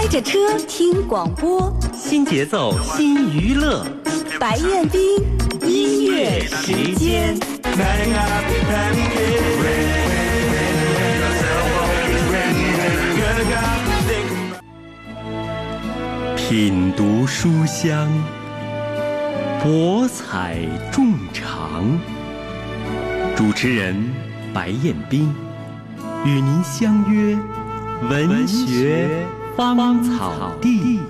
开着车听广播，新节奏新娱乐，白彦斌音乐时间。品读书香，博采众长。主持人白彦斌与您相约文学芳草地。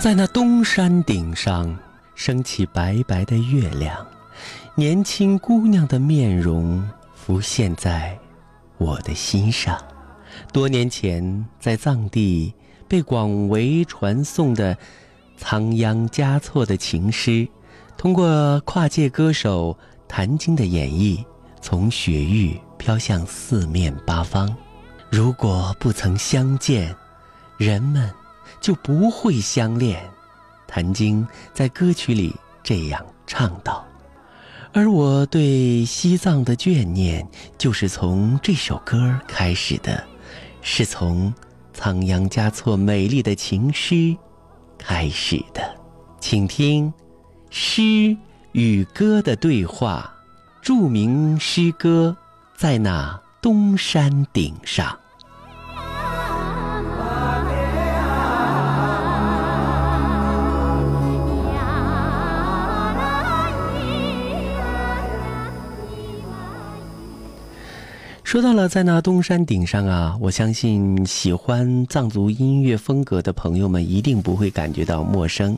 在那东山顶上升起白白的月亮，年轻姑娘的面容浮现在我的心上。多年前在藏地被广为传颂的仓央嘉措的情诗，通过跨界歌手谭晶的演绎，从雪域飘向四面八方。如果不曾相见，人们就不会相恋，谭晶在歌曲里这样唱道。而我对西藏的眷念就是从这首歌开始的，是从仓央嘉措美丽的情诗开始的。请听诗与歌的对话，著名诗歌《在那东山顶上》。说到了在那东山顶上啊，我相信喜欢藏族音乐风格的朋友们一定不会感觉到陌生。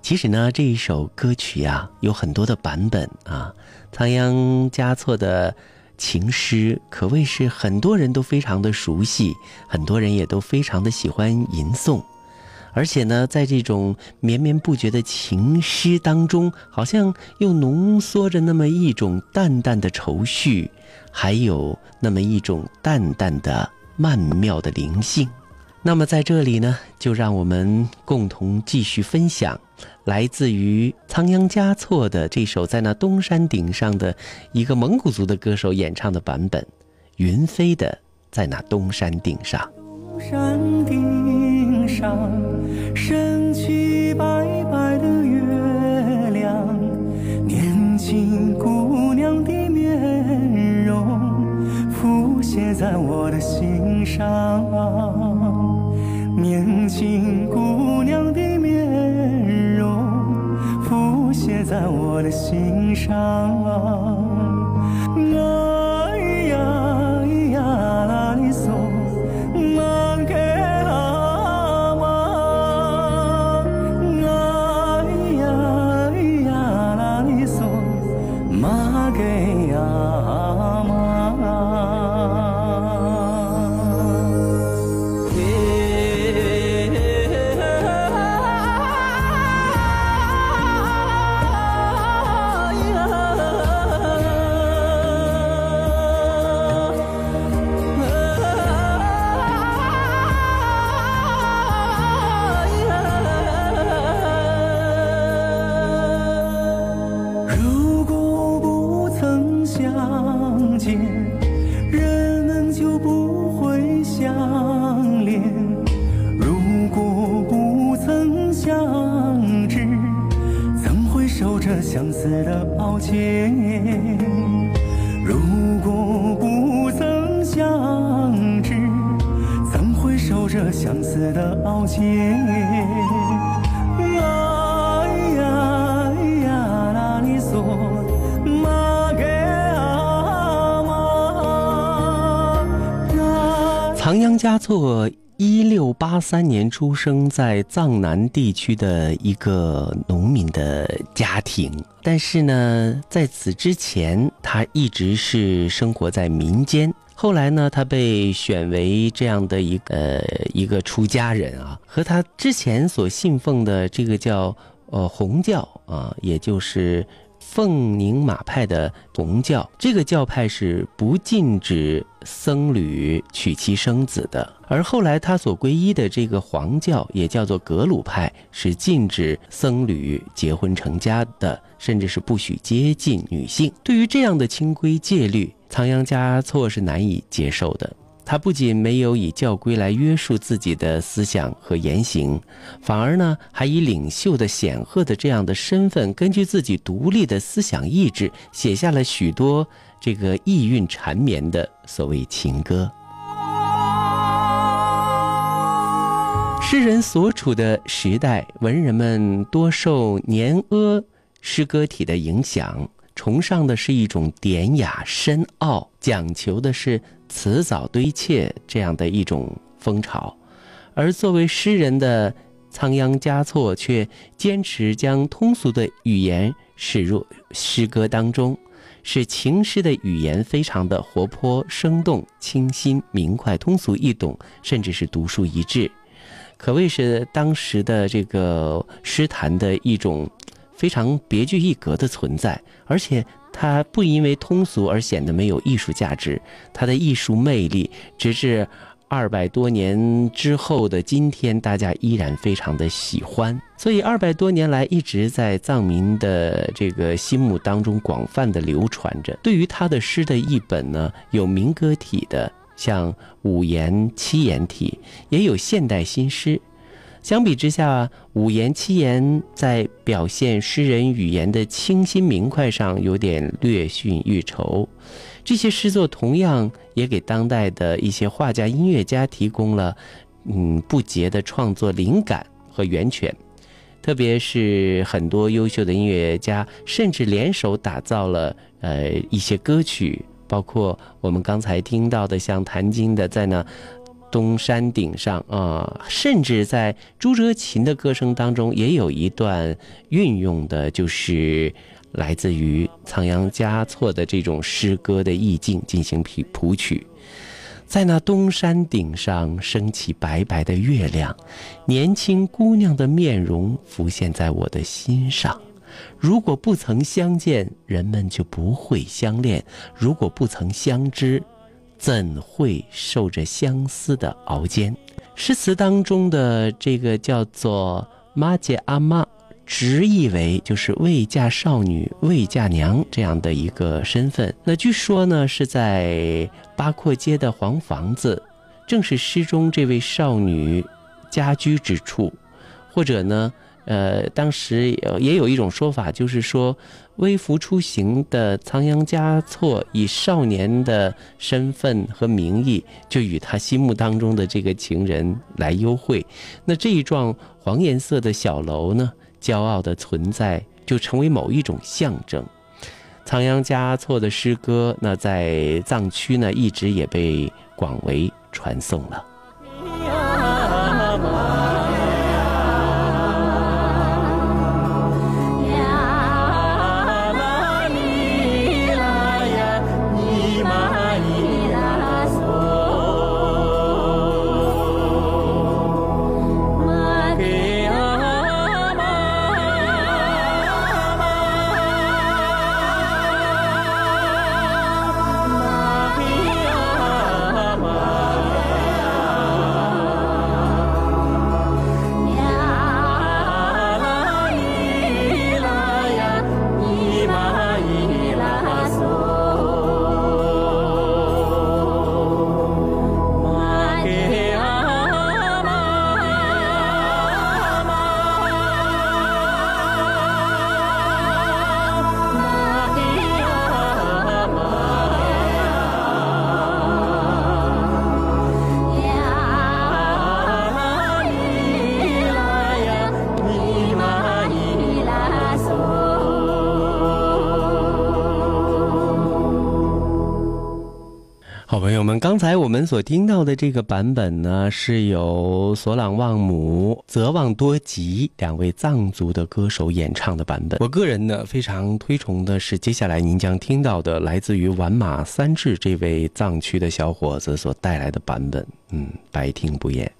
其实呢，这一首歌曲啊有很多的版本啊，仓央嘉措的情诗可谓是很多人都非常的熟悉，很多人也都非常的喜欢吟诵。而且呢，在这种绵绵不绝的情诗当中，好像又浓缩着那么一种淡淡的愁绪，还有那么一种淡淡的曼妙的灵性。那么在这里呢，就让我们共同继续分享来自于仓央嘉措的这首在那东山顶上的一个蒙古族的歌手演唱的版本，云飞的在那东山顶上。东山顶上升起白白的月亮，年轻姑娘的面容浮现在我的心上、年轻姑娘的面容浮现在我的心上、相思的抱歉，如果不曾相知，怎会守着相思的抱歉？仓央嘉措1683年出生在藏南地区的一个农民的家庭，但是呢，在此之前他一直是生活在民间。后来呢，他被选为这样的一个出家人啊，和他之前所信奉的这个叫红教啊，也就是凤宁马派的红教，这个教派是不禁止僧侣娶妻生子的，而后来他所皈依的这个黄教，也叫做格鲁派，是禁止僧侣结婚成家的，甚至是不许接近女性。对于这样的清规戒律，仓央嘉措是难以接受的。他不仅没有以教规来约束自己的思想和言行，反而呢，还以领袖的显赫的这样的身份，根据自己独立的思想意志，写下了许多这个意蕴缠绵的所谓情歌。诗人所处的时代，文人们多受年阿诗歌体的影响，崇尚的是一种典雅深奥，讲求的是辞藻堆砌这样的一种风潮，而作为诗人的仓央嘉措却坚持将通俗的语言驶入诗歌当中，使情诗的语言非常的活泼生动、清新明快、通俗易懂，甚至是独树一帜，可谓是当时的这个诗坛的一种非常别具一格的存在。而且它不因为通俗而显得没有艺术价值，它的艺术魅力直至200多年之后的今天，大家依然非常的喜欢，所以200多年来一直在藏民的这个心目当中广泛的流传着。对于他的诗的译本呢，有民歌体的，像5言7言体，也有现代新诗。相比之下，5言7言在表现诗人语言的清新明快上有点略逊一筹。这些诗作同样也给当代的一些画家、音乐家提供了不竭的创作灵感和源泉。特别是很多优秀的音乐家甚至联手打造了一些歌曲，包括我们刚才听到的像谭晶的在那东山顶上啊，甚至在朱哲琴的歌声当中也有一段运用的就是来自于仓央嘉措的这种诗歌的意境进行谱曲。在那东山顶上升起白白的月亮，年轻姑娘的面容浮现在我的心上，如果不曾相见，人们就不会相恋，如果不曾相知，怎会受着相思的熬煎？诗词当中的这个叫做妈姐阿妈，直译为就是未嫁少女、未嫁娘这样的一个身份。那据说呢，是在八廓街的黄房子，正是诗中这位少女家居之处。或者呢，当时也有一种说法，就是说微服出行的仓央嘉措以少年的身份和名义，就与他心目当中的这个情人来幽会。那这一幢黄颜色的小楼呢，骄傲的存在，就成为某一种象征。仓央嘉措的诗歌，那在藏区呢，一直也被广为传颂了。刚才我们所听到的这个版本呢，是由索朗旺姆、泽旺多吉两位藏族的歌手演唱的版本。我个人呢非常推崇的是接下来您将听到的来自于完马三智这位藏区的小伙子所带来的版本，百听不厌。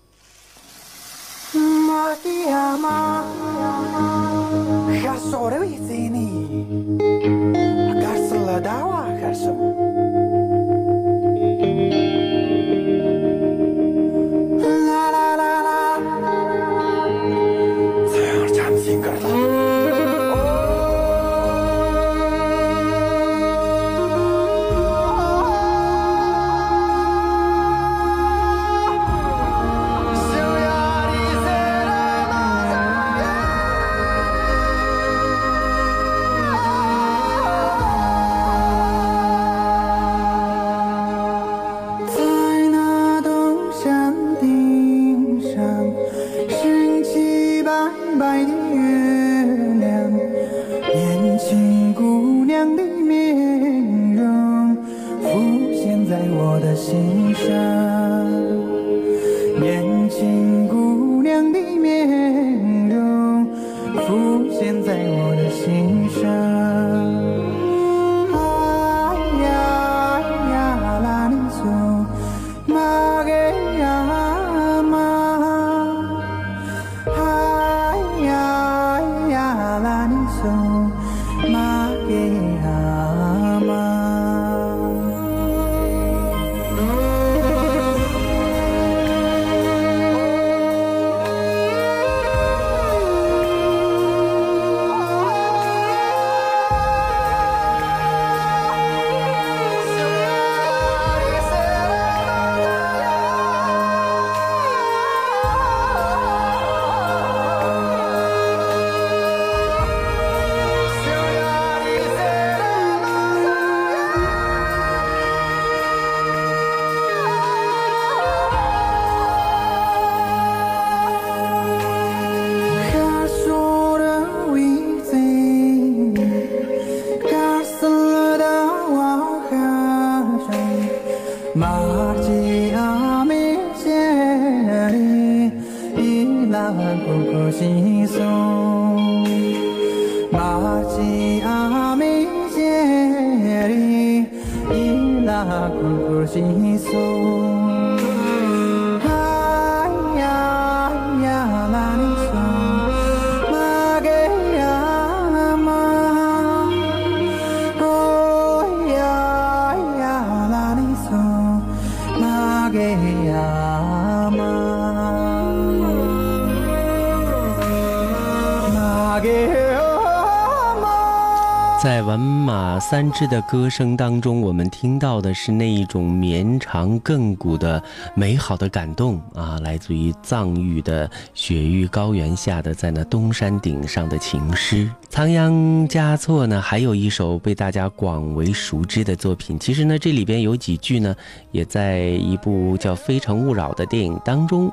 在玩马三只的歌声当中，我们听到的是那一种绵长亘古的美好的感动啊，来自于藏域的雪域高原下的在那东山顶上的情诗。仓央嘉措呢，还有一首被大家广为熟知的作品。其实呢，这里边有几句呢，也在一部叫《非诚勿扰》的电影当中，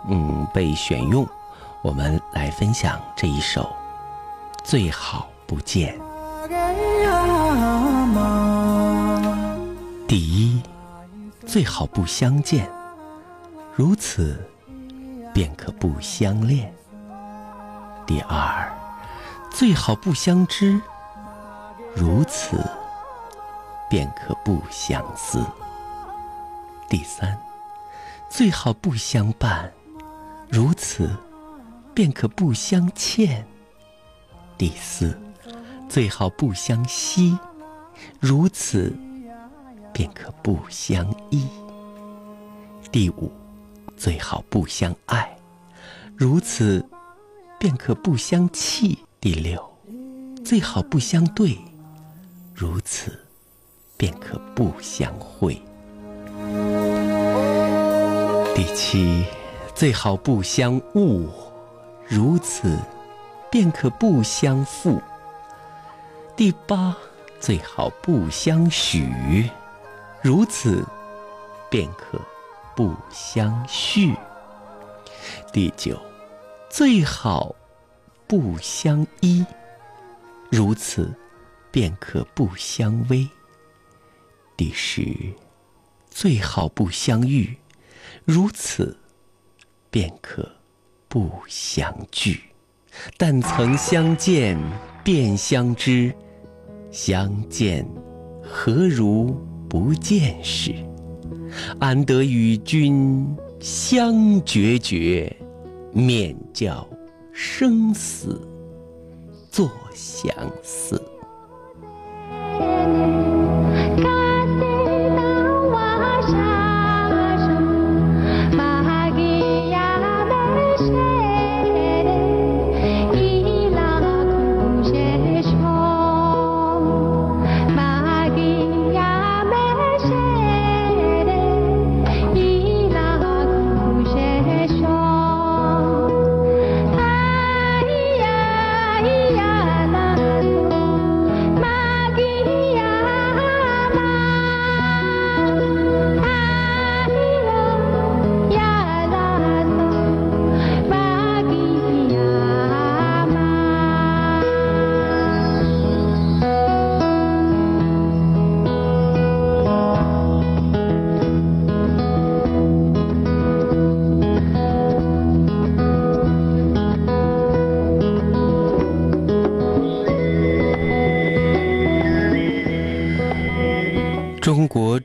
被选用。我们来分享这一首《最好不见》。第一，最好不相见，如此便可不相恋。第二，最好不相知，如此便可不相思。第三，最好不相伴，如此便可不相欠。第四，最好不相惜，如此便可不相依。第五，最好不相爱，如此便可不相弃。第六，最好不相对，如此便可不相会。第七，最好不相误，如此便可不相负。第八，最好不相许，如此便可不相续。第九，最好不相依，如此便可不相偎。第十，最好不相遇，如此便可不相聚。但曾相见便相知，相见何如不见时，安得与君相决绝，面教生死作相思。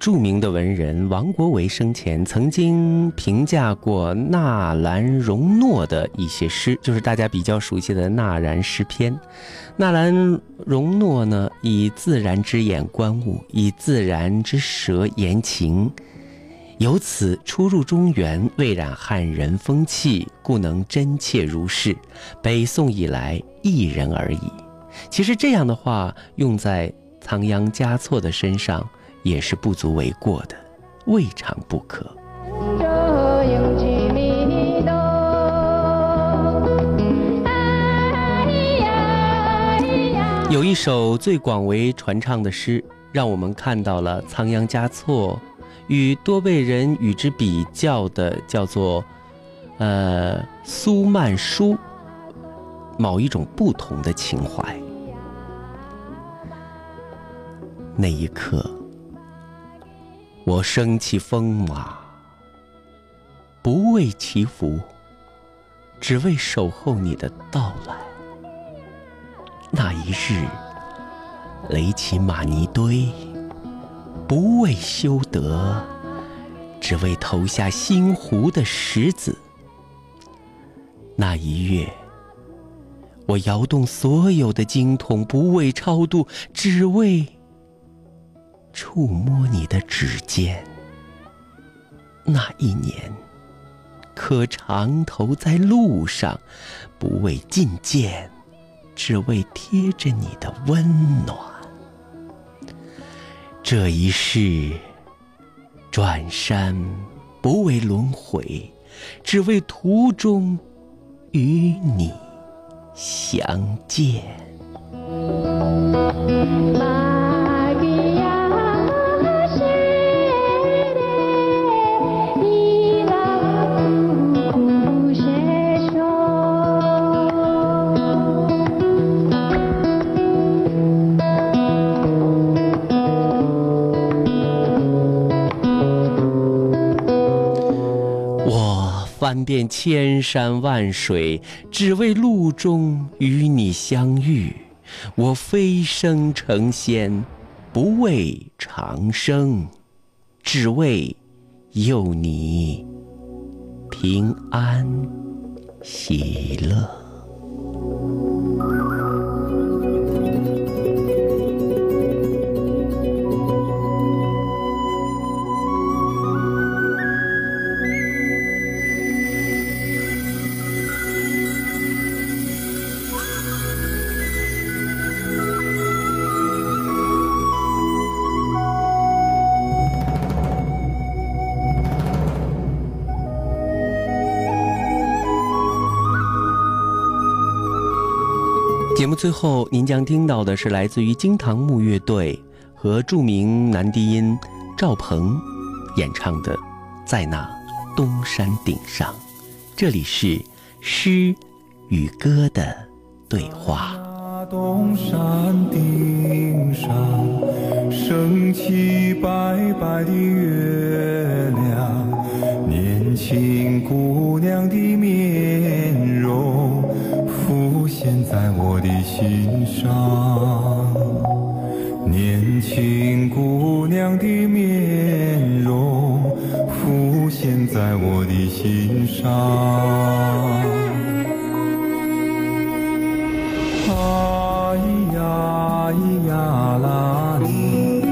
著名的文人王国维生前曾经评价过纳兰容若的一些诗，就是大家比较熟悉的纳兰诗篇。纳兰容若呢，以自然之眼观物，以自然之舌言情，由此出入中原，未染汉人风气，故能真切如是。北宋以来，一人而已。其实这样的话用在仓央嘉措的身上也是不足为过的，未尝不可。有一首最广为传唱的诗，让我们看到了仓央嘉措与多被人与之比较的叫做苏曼殊某一种不同的情怀。那一刻，我生起风马，不为祈福，只为守候你的到来。那一日，垒起玛尼堆，不为修德，只为投下心湖的石子。那一月，我摇动所有的经筒，不为超度，只为触摸你的指尖。那一年，可长头在路上，不为觐见，只为贴着你的温暖。这一世转山不为轮回，只为途中与你相见。翻遍千山万水，只为路中与你相遇。我飞升成仙，不为长生，只为佑你平安喜乐。节目最后您将听到的是来自于金堂木乐队和著名男低音赵鹏演唱的《在那东山顶上》。这里是诗与歌的对话。东山顶上升起白白的月亮，年轻姑娘的面容浮现在我的心上，年轻姑娘的面容浮现在我的心上。啊咿呀咿呀啦你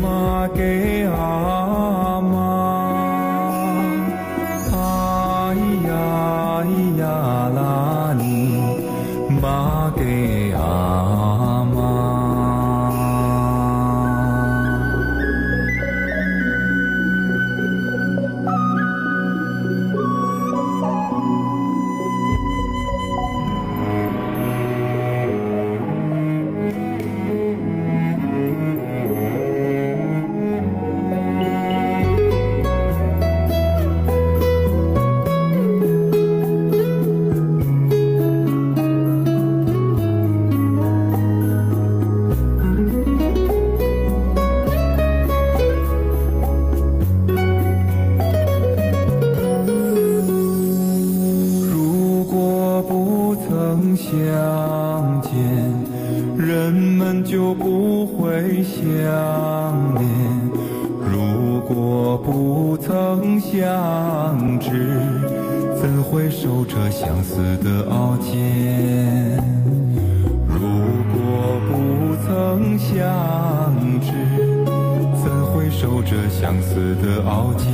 玛给阿妈，啊咿呀咿呀啦你玛给阿妈。相见，人们就不会想念；如果不曾相知，怎会受这相思的熬煎？如果不曾相知，怎会受这相思的熬煎？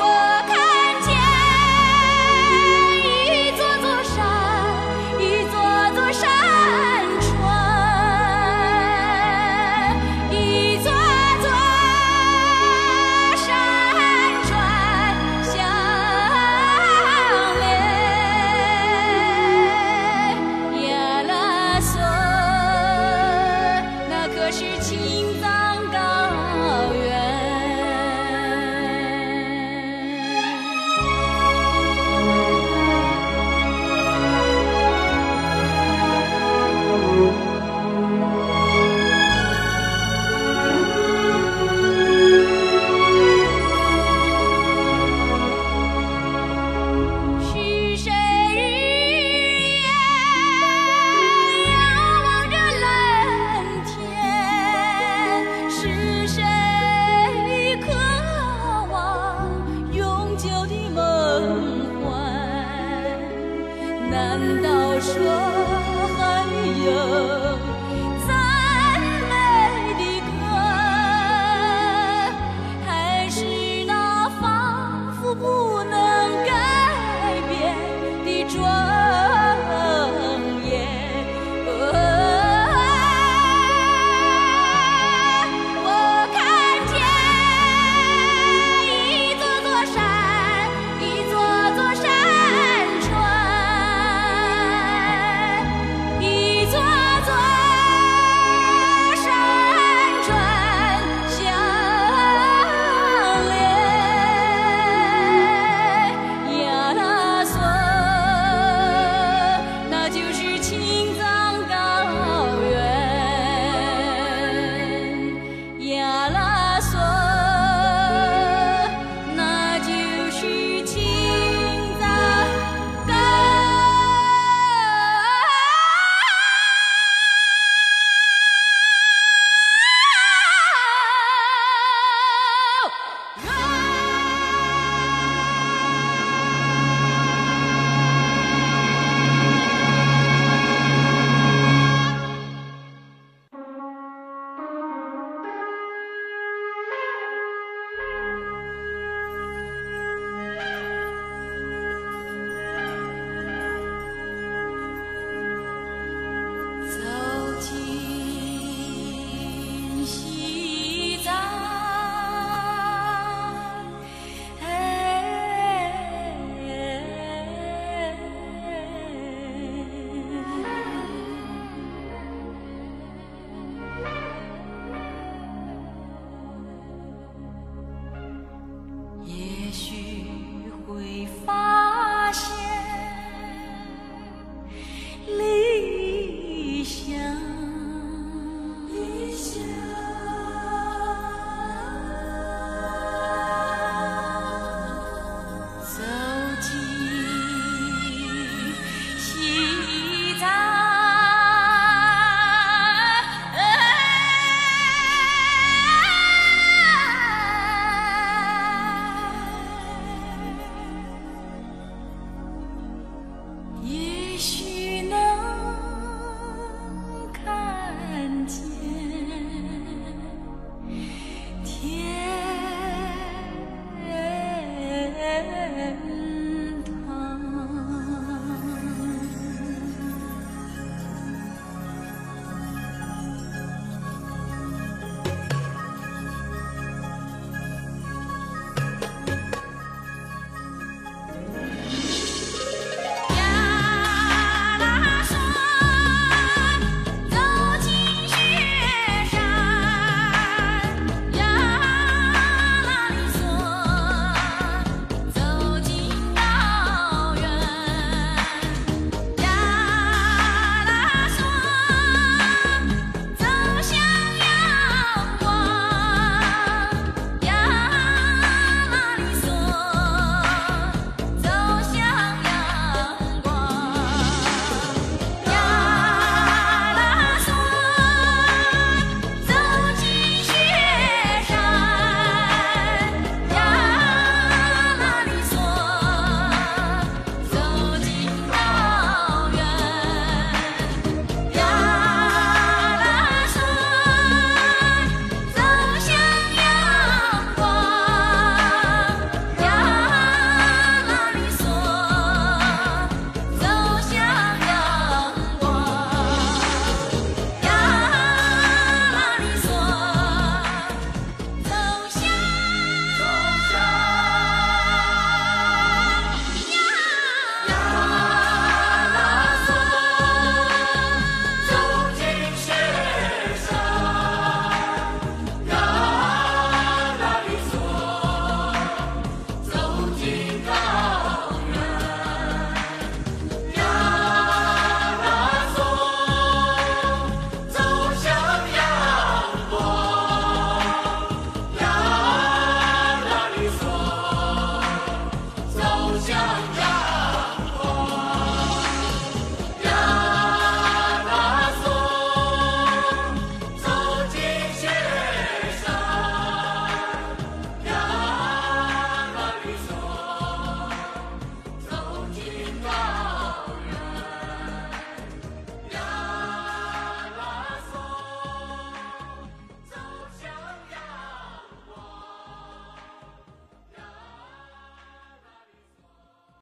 我看难道说还有？